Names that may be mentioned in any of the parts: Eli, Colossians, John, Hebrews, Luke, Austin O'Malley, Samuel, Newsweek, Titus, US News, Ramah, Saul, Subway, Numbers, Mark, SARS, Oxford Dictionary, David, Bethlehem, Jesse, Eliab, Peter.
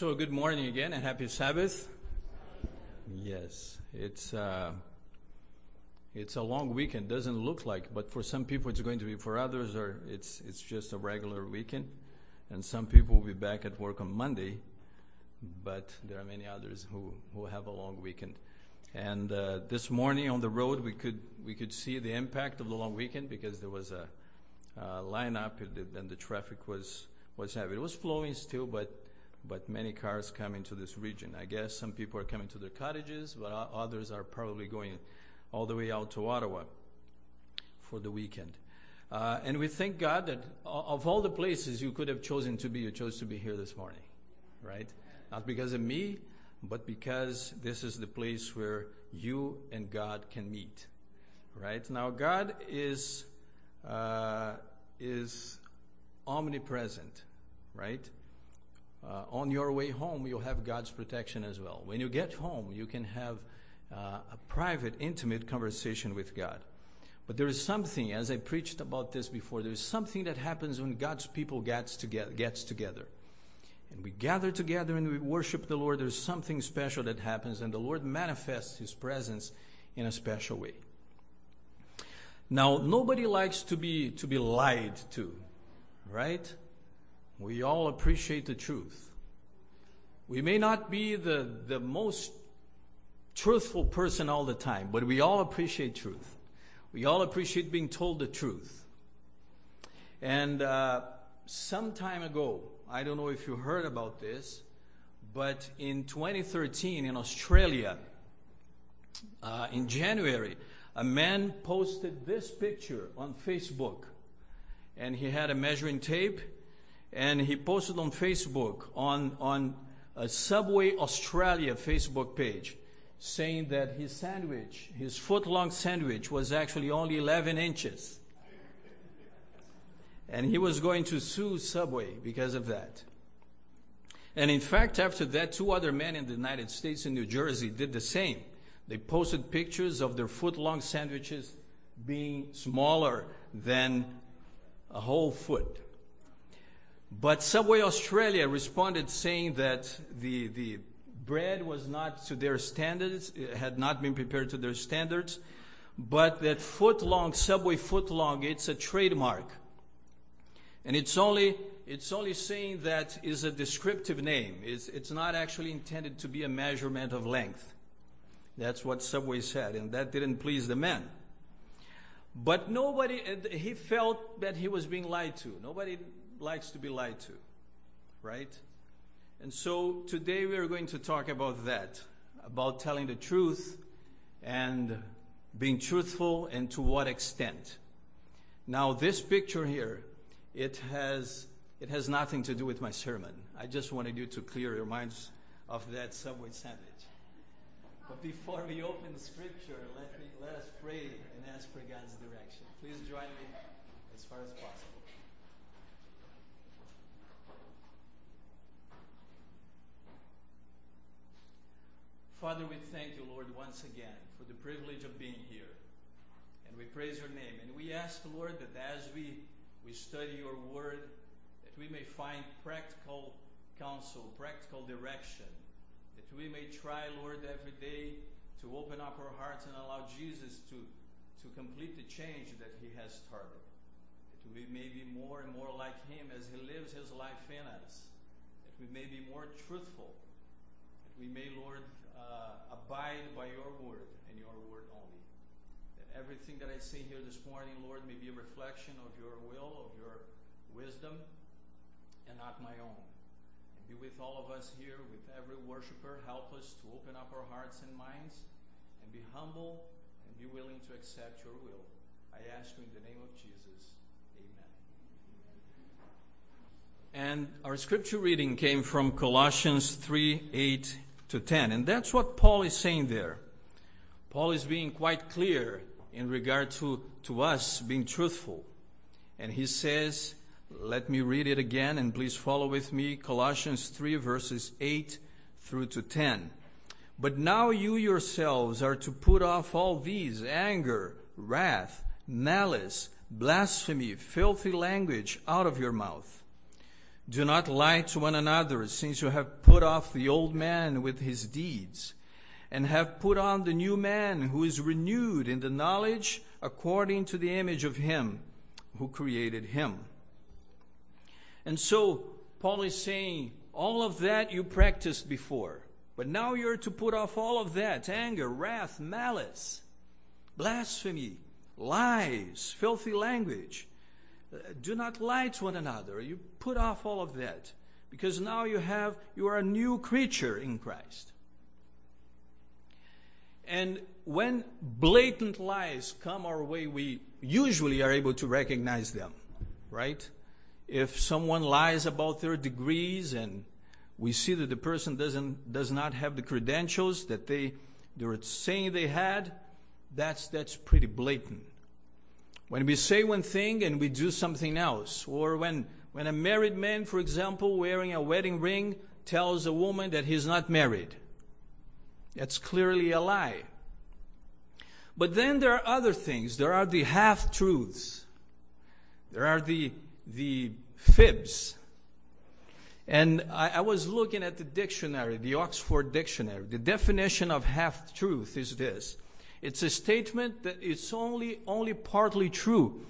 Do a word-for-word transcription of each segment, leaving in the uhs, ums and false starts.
So good morning again and happy Sabbath. Yes, it's uh, it's a long weekend. Doesn't look like, but for some people it's going to be. For others, or it's it's just a regular weekend, and some people will be back at work on Monday. But there are many others who, who have a long weekend. And uh, this morning on the road, we could we could see the impact of the long weekend because there was a, a lineup and the traffic was was heavy. It was flowing still, but. But many cars come into this region. I guess some people are coming to their cottages, but others are probably going all the way out to Ottawa for the weekend. Uh, and we thank God that of all the places you could have chosen to be, you chose to be here this morning, right? Not because of me, but because this is the place where you and God can meet, right? Now, God is uh, is omnipresent, right? Uh, on your way home, you'll have God's protection as well. When you get home, you can have uh, a private, intimate conversation with God. But there is something, as I preached about this before, there is something that happens when God's people gets together, gets together. And we gather together and we worship the Lord. There's something special that happens, and the Lord manifests His presence in a special way. Now, nobody likes to be, to be lied to, right? We all appreciate the truth. We may not be the, the most truthful person all the time, but we all appreciate truth. We all appreciate being told the truth. And uh, some time ago, I don't know if you heard about this, but in twenty thirteen in Australia, uh, in January, a man posted this picture on Facebook. And he had a measuring tape. And he posted on Facebook, on, on a Subway Australia Facebook page, saying that his sandwich, his foot-long sandwich, was actually only eleven inches. And he was going to sue Subway because of that. And in fact, after that, two other men in the United States in New Jersey did the same. They posted pictures of their foot-long sandwiches being smaller than a whole foot. But Subway Australia responded saying that the, the bread was not to their standards, it had not been prepared to their standards, but that footlong, Subway footlong, it's a trademark. And it's only, it's only saying that is a descriptive name. It's, it's not actually intended to be a measurement of length. That's what Subway said, and that didn't please the men. But nobody, he felt that he was being lied to. Nobody likes to be lied to, right? And so today we are going to talk about that, about telling the truth and being truthful and to what extent. Now this picture here, it has it has nothing to do with my sermon. I just wanted you to clear your minds of that Subway sandwich. But before we open scripture, let me let us pray and ask for God's direction. Please join me as far as possible. Father, we thank you, Lord, once again for the privilege of being here. And we praise your name. And we ask, Lord, that as we, we study your word, that we may find practical counsel, practical direction. That we may try, Lord, every day to open up our hearts and allow Jesus to, to complete the change that he has started. That we may be more and more like him as he lives his life in us. That we may be more truthful. That we may, Lord, Uh, abide by your word and your word only. That everything that I say here this morning, Lord, may be a reflection of your will, of your wisdom, and not my own. And be with all of us here, with every worshiper. Help us to open up our hearts and minds, and be humble, and be willing to accept your will. I ask you in the name of Jesus. Amen. And our scripture reading came from Colossians three eight. To ten. And that's what Paul is saying there. Paul is being quite clear in regard to, to us being truthful. And he says, let me read it again and please follow with me, Colossians three verses eight through to ten. But now you yourselves are to put off all these: anger, wrath, malice, blasphemy, filthy language out of your mouth. Do not lie to one another, since you have put off the old man with his deeds, and have put on the new man, who is renewed in the knowledge according to the image of him who created him. And so Paul is saying, all of that you practiced before, but now you're to put off all of that: anger, wrath, malice, blasphemy, lies, filthy language. Do not lie to one another. You put off all of that, because now you have you are a new creature in Christ. And when blatant lies come our way, we usually are able to recognize them, right? If someone lies about their degrees and we see that the person doesn't does not have the credentials that they they were saying they had, that's that's pretty blatant. When we say one thing and we do something else, or when, when a married man, for example, wearing a wedding ring, tells a woman that he's not married, that's clearly a lie. But then there are other things. There are the half-truths. There are the, the fibs. And I, I was looking at the dictionary, the Oxford Dictionary. The definition of half-truth is this: it's a statement that it's only only partly true,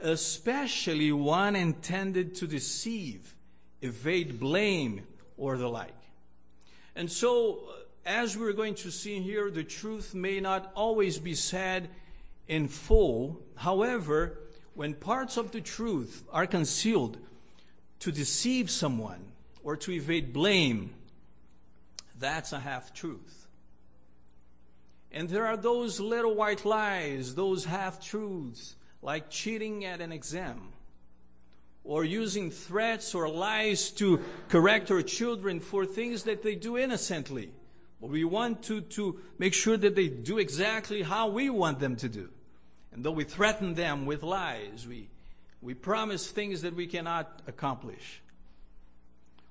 especially one intended to deceive, evade blame, or the like. And so, as we're going to see here, the truth may not always be said in full. However, when parts of the truth are concealed to deceive someone or to evade blame, that's a half-truth. And there are those little white lies, those half-truths, like cheating at an exam, or using threats or lies to correct our children for things that they do innocently, but we want to, to make sure that they do exactly how we want them to do. And though we threaten them with lies, we, we promise things that we cannot accomplish.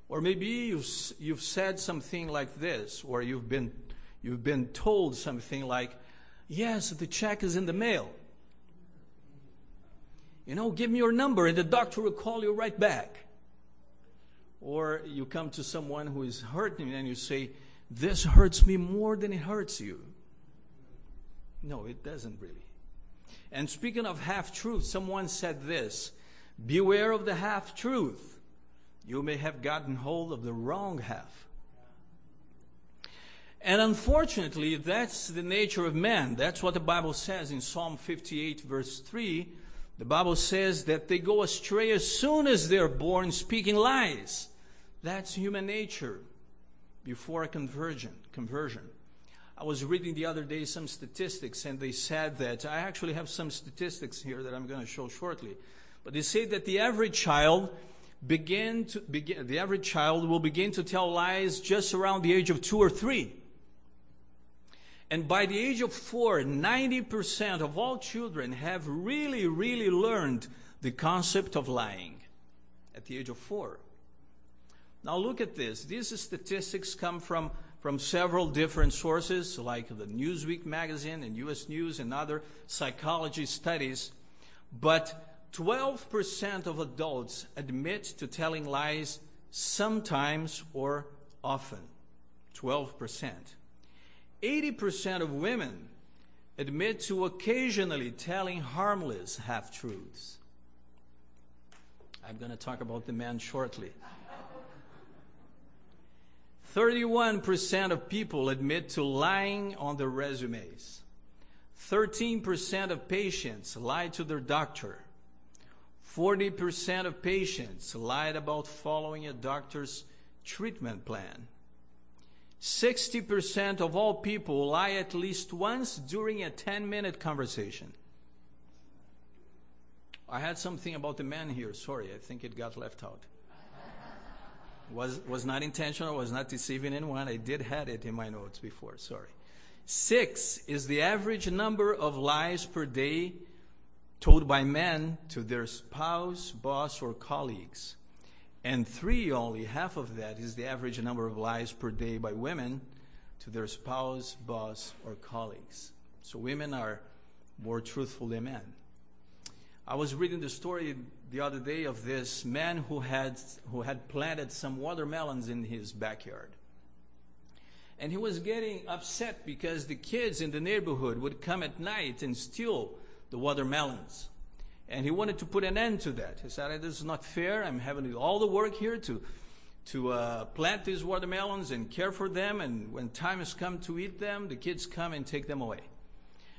Or maybe you've, you've said something like this, or you've been... You've been told something like, yes, the check is in the mail. You know, give me your number and the doctor will call you right back. Or you come to someone who is hurting and you say, this hurts me more than it hurts you. No, it doesn't really. And speaking of half-truth, someone said this: beware of the half-truth. You may have gotten hold of the wrong half. And unfortunately, that's the nature of man. That's what the Bible says in Psalm fifty-eight, verse three. The Bible says that they go astray as soon as they're born, speaking lies. That's human nature before conversion. conversion. I was reading the other day some statistics, and they said that, I actually have some statistics here that I'm going to show shortly, but they say that the average child begin to begin, the average child will begin to tell lies just around the age of two or three. And by the age of four, ninety percent of all children have really, really learned the concept of lying at the age of four. Now look at this. These statistics come from, from several different sources, like the Newsweek magazine and U S News and other psychology studies. But twelve percent of adults admit to telling lies sometimes or often. twelve percent. eighty percent of women admit to occasionally telling harmless half-truths. I'm going to talk about the man shortly. thirty-one percent of people admit to lying on their resumes. thirteen percent of patients lie to their doctor. forty percent of patients lied about following a doctor's treatment plan. sixty percent of all people lie at least once during a ten-minute conversation. I had something about the man here. Sorry, I think it got left out. was was not intentional, was not deceiving anyone. I did had it in my notes before, sorry. Six is the average number of lies per day told by men to their spouse, boss, or colleagues. And three, only half of that is the average number of lies per day by women to their spouse, boss, or colleagues. So women are more truthful than men. I was reading the story the other day of this man who had who had planted some watermelons in his backyard. And he was getting upset because the kids in the neighborhood would come at night and steal the watermelons. And he wanted to put an end to that. He said, this is not fair. I'm having all the work here to to uh, plant these watermelons and care for them. And when time has come to eat them, the kids come and take them away.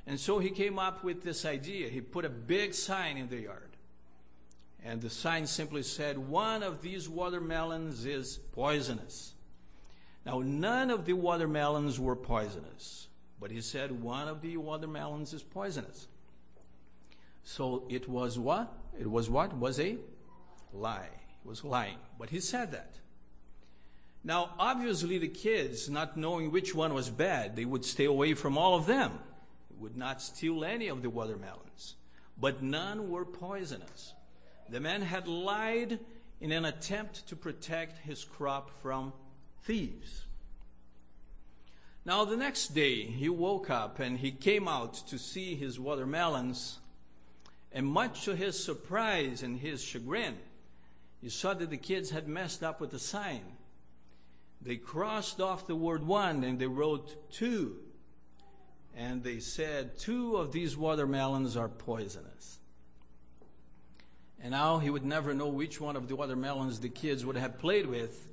And so he came up with this idea. He put a big sign in the yard. And the sign simply said, one of these watermelons is poisonous. Now, none of the watermelons were poisonous, but he said one of the watermelons is poisonous. So it was what? It was what? Was a lie. It was lying. But he said that. Now, obviously, the kids, not knowing which one was bad, they would stay away from all of them. They would not steal any of the watermelons. But none were poisonous. The man had lied in an attempt to protect his crop from thieves. Now the next day he woke up and he came out to see his watermelons, and much to his surprise and his chagrin, he saw that the kids had messed up with the sign. They crossed off the word one and they wrote two, and they said two of these watermelons are poisonous. And now he would never know which one of the watermelons the kids would have played with.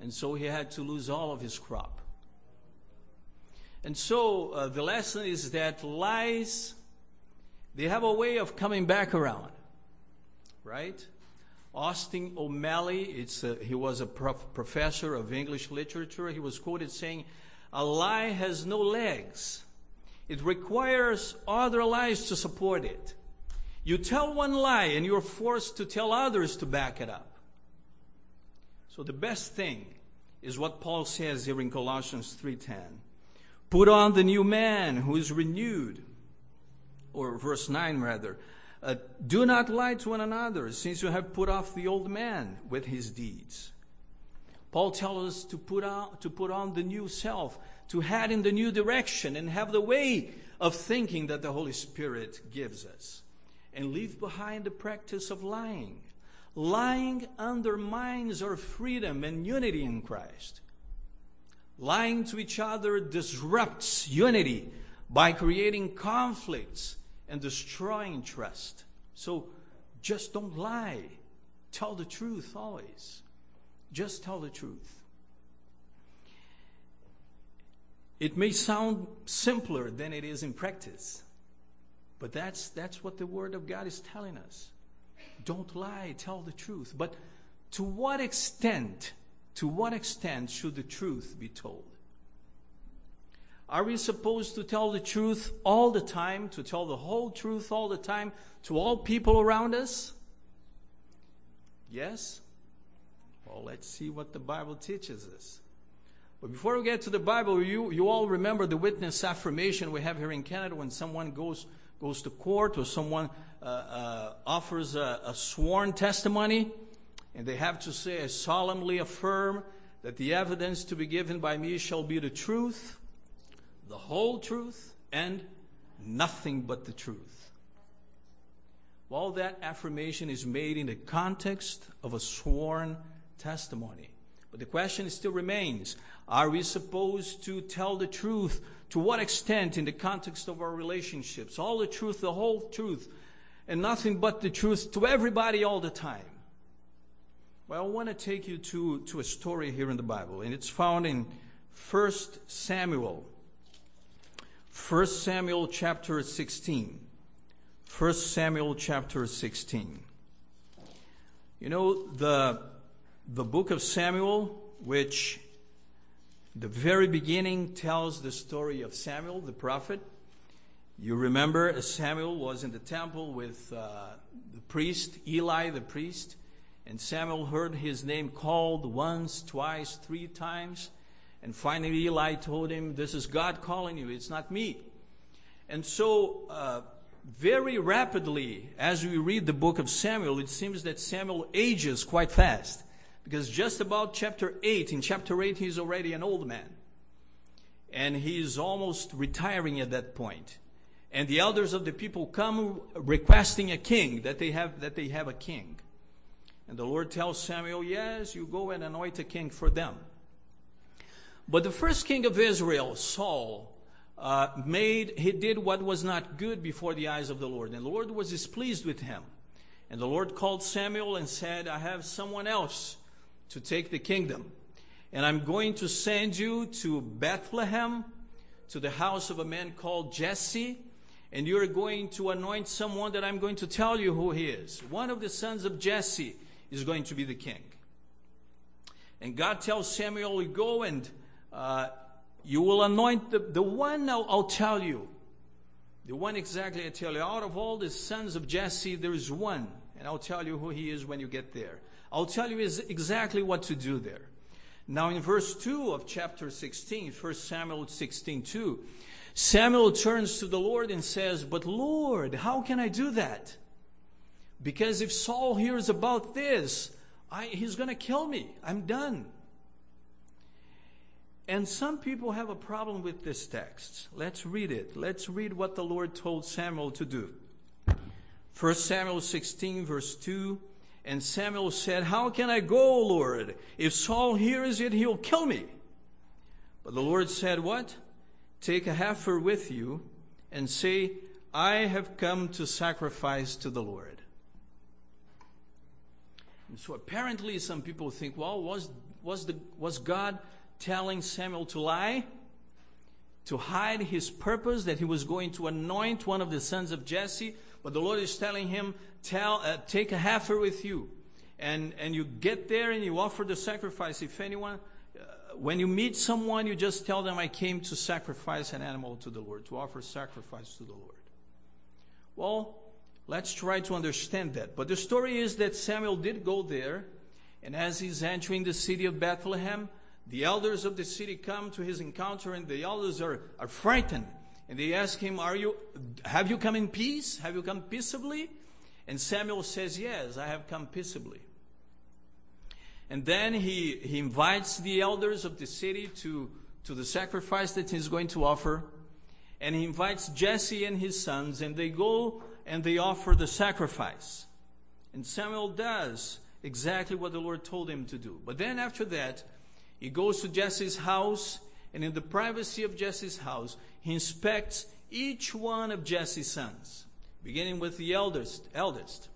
And so he had to lose all of his crop. And so uh, the lesson is that lies, they have a way of coming back around, right? Austin O'Malley, it's a, he was a prof- professor of English literature. He was quoted saying, a lie has no legs. It requires other lies to support it. You tell one lie and you're forced to tell others to back it up. So the best thing is what Paul says here in Colossians three ten. Put on the new man who is renewed, or verse nine rather. Uh, do not lie to one another, since you have put off the old man with his deeds. Paul tells us to put on, to put on the new self, to head in the new direction and have the way of thinking that the Holy Spirit gives us. And leave behind the practice of lying. Lying undermines our freedom and unity in Christ. Lying to each other disrupts unity by creating conflicts and destroying trust. So just don't lie. Tell the truth always. Just tell the truth. It may sound simpler than it is in practice, but that's, that's what the Word of God is telling us. Don't lie, tell the truth. But to what extent, to what extent should the truth be told? Are we supposed to tell the truth all the time, to tell the whole truth all the time to all people around us? Yes? Well, let's see what the Bible teaches us. But before we get to the Bible, you, you all remember the witness affirmation we have here in Canada when someone goes, goes to court or someone Uh, uh, offers a, a sworn testimony, and they have to say, I solemnly affirm that the evidence to be given by me shall be the truth, the whole truth, and nothing but the truth. Well, that affirmation is made in the context of a sworn testimony. But the question still remains, are we supposed to tell the truth to what extent in the context of our relationships? All the truth, the whole truth, and nothing but the truth to everybody all the time. Well, I want to take you to, to a story here in the Bible, and it's found in First Samuel. First Samuel chapter sixteen. First Samuel chapter sixteen. You know, the, the book of Samuel, which the very beginning tells the story of Samuel, the prophet. You remember Samuel was in the temple with uh, the priest, Eli the priest, and Samuel heard his name called once, twice, three times, and finally Eli told him, this is God calling you, it's not me. And so uh, very rapidly, as we read the book of Samuel, it seems that Samuel ages quite fast, because just about chapter eight, in chapter eight he's already an old man, and he's almost retiring at that point. And the elders of the people come requesting a king, that they have, that they have a king. And the Lord tells Samuel, yes, you go and anoint a king for them. But the first king of Israel, Saul, uh, made, he did what was not good before the eyes of the Lord. And the Lord was displeased with him. And the Lord called Samuel and said, I have someone else to take the kingdom. And I'm going to send you to Bethlehem, to the house of a man called Jesse. And you're going to anoint someone that I'm going to tell you who he is. One of the sons of Jesse is going to be the king. And God tells Samuel, go and uh, you will anoint the, the one I'll, I'll tell you. The one exactly I tell you. Out of all the sons of Jesse, there is one. And I'll tell you who he is when you get there. I'll tell you is exactly what to do there. Now in verse two of chapter sixteen, First Samuel sixteen two, Samuel turns to the Lord and says, but Lord, how can I do that? Because if Saul hears about this, I, he's going to kill me. I'm done. And some people have a problem with this text. Let's read it. Let's read what the Lord told Samuel to do. First Samuel sixteen verse two. And Samuel said, how can I go, Lord? If Saul hears it, he'll kill me. But the Lord said, what? Take a heifer with you and say, I have come to sacrifice to the Lord. And so apparently some people think, well, was, was, the, was God telling Samuel to lie? To hide his purpose, that he was going to anoint one of the sons of Jesse? But the Lord is telling him, tell, uh, take a heifer with you. And, and you get there and you offer the sacrifice. If anyone, uh, when you meet someone, you just tell them, I came to sacrifice an animal to the Lord, to offer sacrifice to the Lord. Well, let's try to understand that. But the story is that Samuel did go there, and as he's entering the city of Bethlehem, the elders of the city come to his encounter, and the elders are, are frightened. And they ask him, Are you, have you come in peace? Have you come peaceably? And Samuel says, yes, I have come peaceably. And then he, he invites the elders of the city to, to the sacrifice that he's going to offer. And he invites Jesse and his sons, and they go and they offer the sacrifice. And Samuel does exactly what the Lord told him to do. But then after that, he goes to Jesse's house, and in the privacy of Jesse's house, he inspects each one of Jesse's sons, beginning with the eldest. eldest.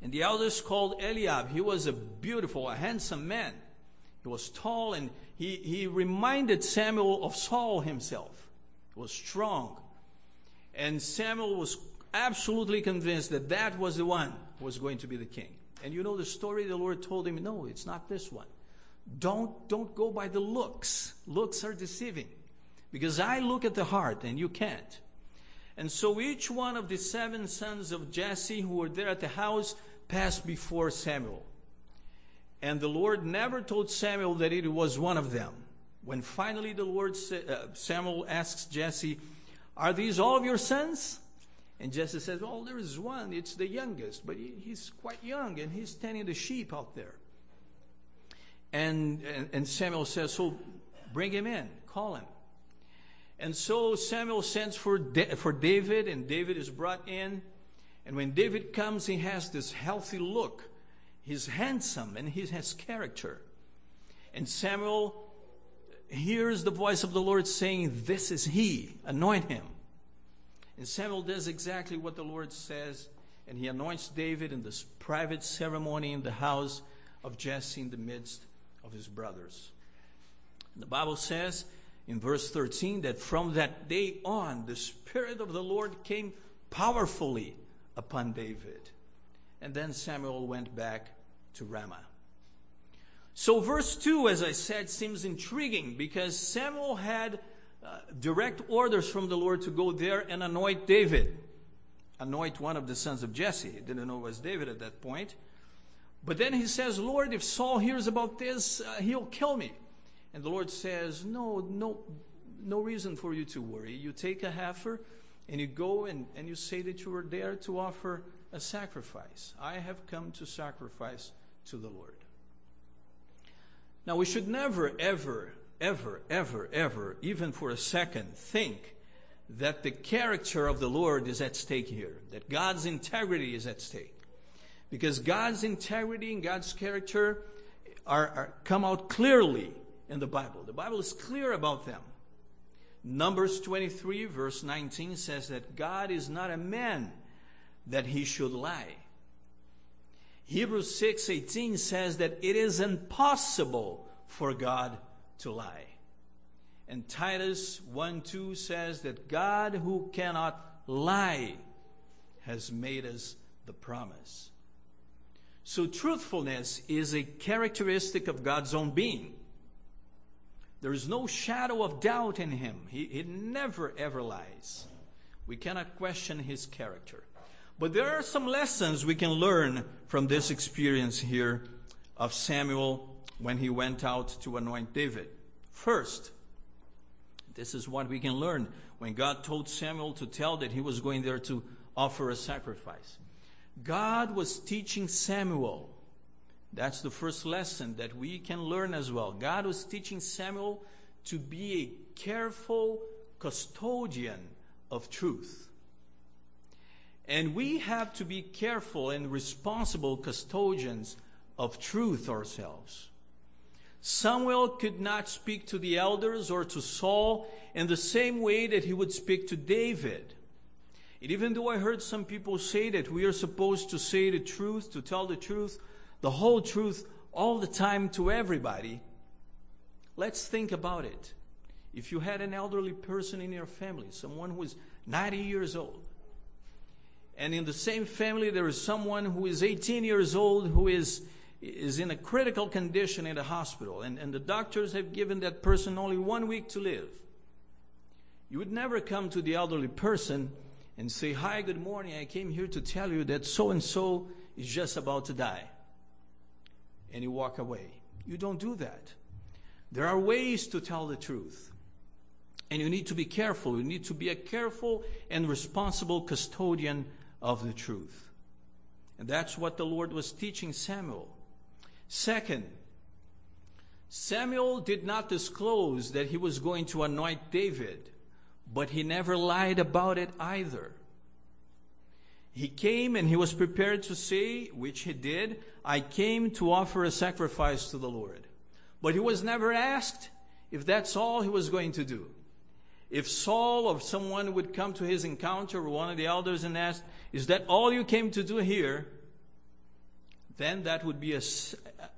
And the eldest called Eliab. He was a beautiful, a handsome man. He was tall, and he, he reminded Samuel of Saul himself. He was strong. And Samuel was absolutely convinced that that was the one who was going to be the king. And you know the story, the Lord told him, no, it's not this one. Don't, don't go by the looks. Looks are deceiving. Because I look at the heart and you can't. And so each one of the seven sons of Jesse who were there at the house passed before Samuel. And the Lord never told Samuel that it was one of them. When finally the Lord sa- uh, Samuel asks Jesse, are these all of your sons? And Jesse says, oh, there is one. It's the youngest. But he, he's quite young and he's tending the sheep out there. And, and, and Samuel says, so bring him in. Call him. And so Samuel sends for da- for David, and David is brought in. And when David comes, he has this healthy look. He's handsome, and he has character. And Samuel hears the voice of the Lord saying, this is he, anoint him. And Samuel does exactly what the Lord says, and he anoints David in this private ceremony in the house of Jesse in the midst of his brothers. And the Bible says, in verse thirteen, that from that day on, the Spirit of the Lord came powerfully upon David. And then Samuel went back to Ramah. So verse two, as I said, seems intriguing because Samuel had uh, direct orders from the Lord to go there and anoint David. Anoint one of the sons of Jesse. He didn't know it was David at that point. But then he says, Lord, if Saul hears about this, uh, he'll kill me. And the Lord says, no, no, no reason for you to worry. You take a heifer and you go and, and you say that you were there to offer a sacrifice. I have come to sacrifice to the Lord. Now we should never, ever, ever, ever, ever, even for a second, think that the character of the Lord is at stake here. That God's integrity is at stake. because God's integrity and God's character are, are come out clearly in the Bible. The Bible is clear about them. Numbers twenty-three, verse nineteen says that God is not a man that he should lie. Hebrews six eighteen says that it is impossible for God to lie. And Titus one two says that God, who cannot lie, has made us the promise. So truthfulness is a characteristic of God's own being. There is no shadow of doubt in him. He, he never ever lies. We cannot question his character. But there are some lessons we can learn from this experience here of Samuel when he went out to anoint David. First, this is what we can learn when God told Samuel to tell that he was going there to offer a sacrifice. God was teaching Samuel. That's the first lesson that we can learn as well. God was teaching Samuel to be a careful custodian of truth. And we have to be careful and responsible custodians of truth ourselves. Samuel could not speak to the elders or to Saul in the same way that he would speak to David. And even though I heard some people say that we are supposed to say the truth, to tell the truth, the whole truth, all the time to everybody, let's think about it. If you had an elderly person in your family, someone who is ninety years old, and in the same family there is someone who is eighteen years old who is is in a critical condition in the hospital, and, and the doctors have given that person only one week to live, you would never come to the elderly person and say, "Hi, good morning, I came here to tell you that so-and-so is just about to die," and you walk away. You don't do that. There are ways to tell the truth, and you need to be careful. You need to be a careful and responsible custodian of the truth. And that's what the Lord was teaching Samuel. Second, Samuel did not disclose that he was going to anoint David, but he never lied about it either. He came and he was prepared to say, which he did, "I came to offer a sacrifice to the Lord." But he was never asked if that's all he was going to do. If Saul or someone would come to his encounter, or one of the elders, and ask, "Is that all you came to do here?" then that would be a,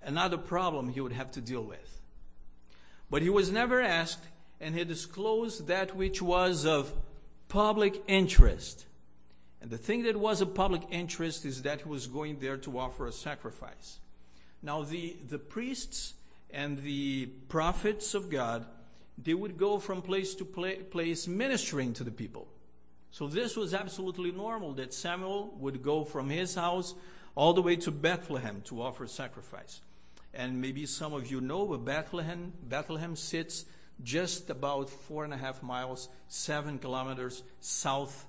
another problem he would have to deal with. But he was never asked, and he disclosed that which was of public interest. And the thing that was of public interest is that he was going there to offer a sacrifice. Now, the, the priests and the prophets of God, they would go from place to place ministering to the people. So this was absolutely normal, that Samuel would go from his house all the way to Bethlehem to offer sacrifice. And maybe some of you know, but Bethlehem, Bethlehem sits just about four and a half miles, seven kilometers south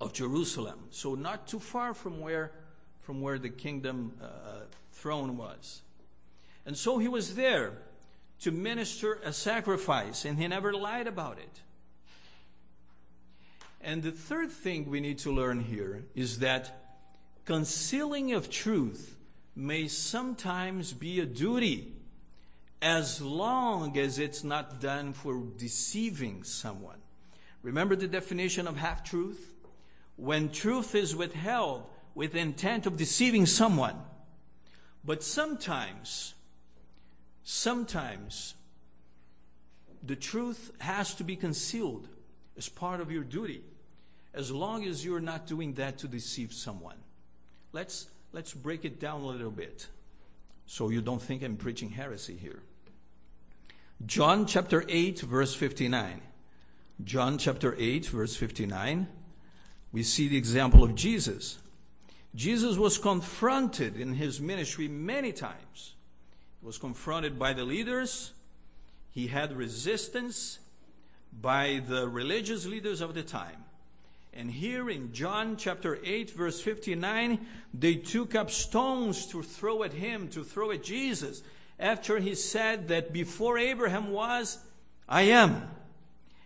of Jerusalem, so not too far from where from where the kingdom uh, throne was. And so he was there to minister a sacrifice, and he never lied about it. And the third thing we need to learn here is that concealing of truth may sometimes be a duty, as long as it's not done for deceiving someone. Remember the definition of half-truth? When truth is withheld with intent of deceiving someone. But sometimes, sometimes the truth has to be concealed as part of your duty, as long as you're not doing that to deceive someone. Let's, let's break it down a little bit so you don't think I'm preaching heresy here. John chapter eight, verse fifty-nine. John chapter eight, verse fifty-nine. We see the example of Jesus. Jesus was confronted in his ministry many times. He was confronted by the leaders. He had resistance by the religious leaders of the time. And here in John chapter eight, verse fifty-nine, they took up stones to throw at him, to throw at Jesus, after he said that before Abraham was, I am.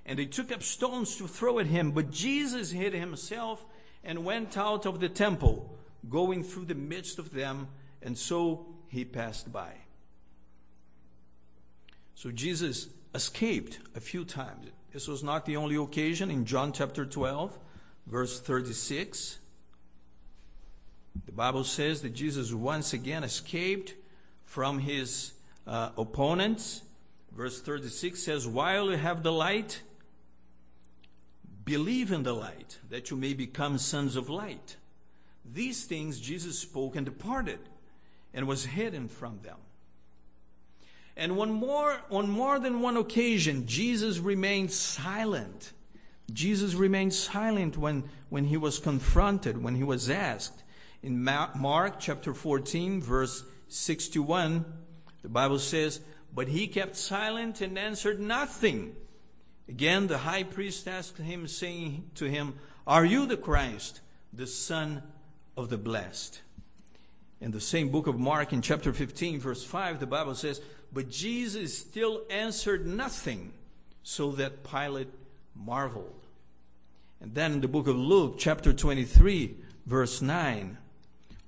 And they took up stones to throw at him, but Jesus hid himself and went out of the temple, going through the midst of them, and so he passed by. So Jesus escaped a few times. This was not the only occasion. In John chapter twelve, verse thirty-six, the Bible says that Jesus once again escaped from his uh, opponents. Verse thirty-six says, "While you have the light, believe in the light, that you may become sons of light. These things Jesus spoke and departed, and was hidden from them." And one more, on more than one occasion, Jesus remained silent. Jesus remained silent when, when he was confronted, when he was asked. In Mark chapter fourteen, verse sixty-one, the Bible says, "But he kept silent and answered nothing. Again, the high priest asked him, saying to him, 'Are you the Christ, the Son of the Blessed?'" In the same book of Mark, in chapter fifteen, verse five, the Bible says, "But Jesus still answered nothing, so that Pilate marveled." And then in the book of Luke, chapter twenty-three, verse nine,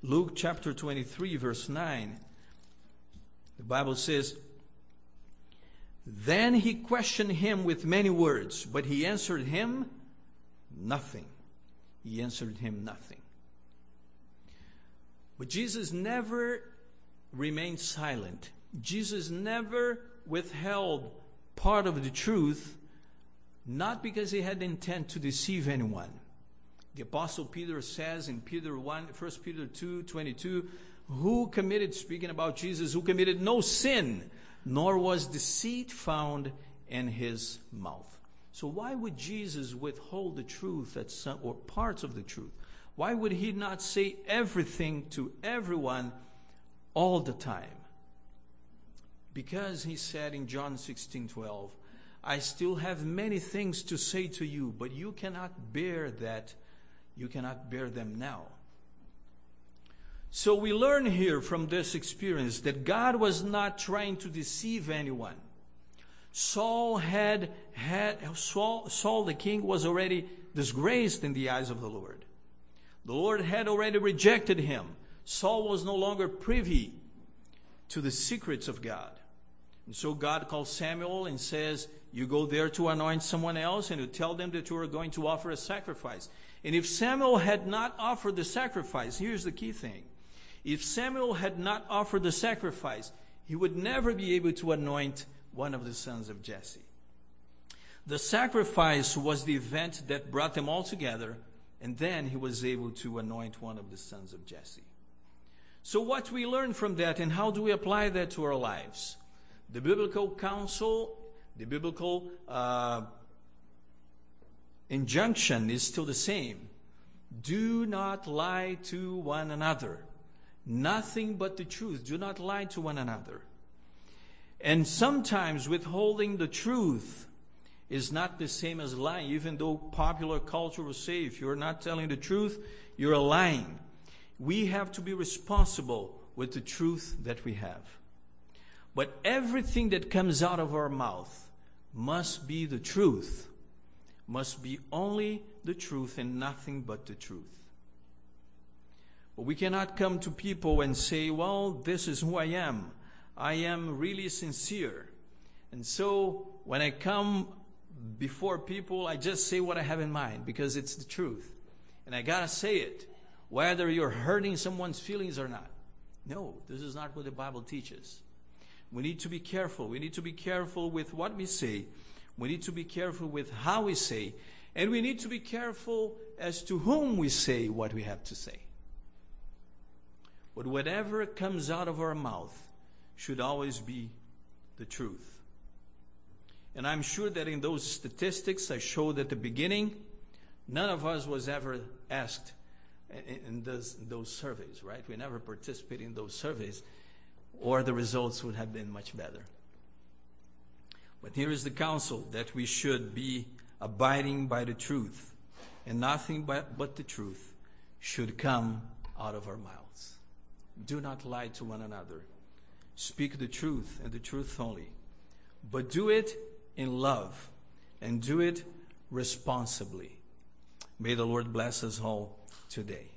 Luke chapter twenty-three, verse nine, the Bible says, "Then he questioned him with many words, but he answered him nothing." He answered him nothing. But Jesus never remained silent. Jesus never withheld part of the truth, not because he had intent to deceive anyone. The Apostle Peter says in Peter one, First Peter two twenty-two, "Who committed," speaking about Jesus, "who committed no sin, nor was deceit found in his mouth." So why would Jesus withhold the truth at some, or parts of the truth? Why would he not say everything to everyone all the time? Because he said in John sixteen twelve, "I still have many things to say to you, but you cannot bear that, you cannot bear them now." So we learn here from this experience that God was not trying to deceive anyone. Saul had, had Saul, Saul the king was already disgraced in the eyes of the Lord. The Lord had already rejected him. Saul was no longer privy to the secrets of God. And so God calls Samuel and says, "You go there to anoint someone else, and you tell them that you are going to offer a sacrifice." And if Samuel had not offered the sacrifice, here's the key thing. If Samuel had not offered the sacrifice, he would never be able to anoint one of the sons of Jesse. The sacrifice was the event that brought them all together, and then he was able to anoint one of the sons of Jesse. So what we learn from that, and how do we apply that to our lives? The biblical counsel, the biblical uh, injunction is still the same. Do not lie to one another. Nothing but the truth. Do not lie to one another. And sometimes withholding the truth is not the same as lying, even though popular culture will say if you're not telling the truth, you're lying. We have to be responsible with the truth that we have. But everything that comes out of our mouth must be the truth, must be only the truth and nothing but the truth. But we cannot come to people and say, "Well, this is who I am. I am really sincere. And so when I come before people, I just say what I have in mind because it's the truth. And I gotta say it, whether you're hurting someone's feelings or not." No, this is not what the Bible teaches. We need to be careful. We need to be careful with what we say. We need to be careful with how we say. And we need to be careful as to whom we say what we have to say. But whatever comes out of our mouth should always be the truth. And I'm sure that in those statistics I showed at the beginning, none of us was ever asked in those, in those surveys, right? We never participated in those surveys, or the results would have been much better. But here is the counsel that we should be abiding by the truth, and nothing but, but the truth should come out of our mouths. Do not lie to one another. Speak the truth, and the truth only. But do it in love, and do it responsibly. May the Lord bless us all today.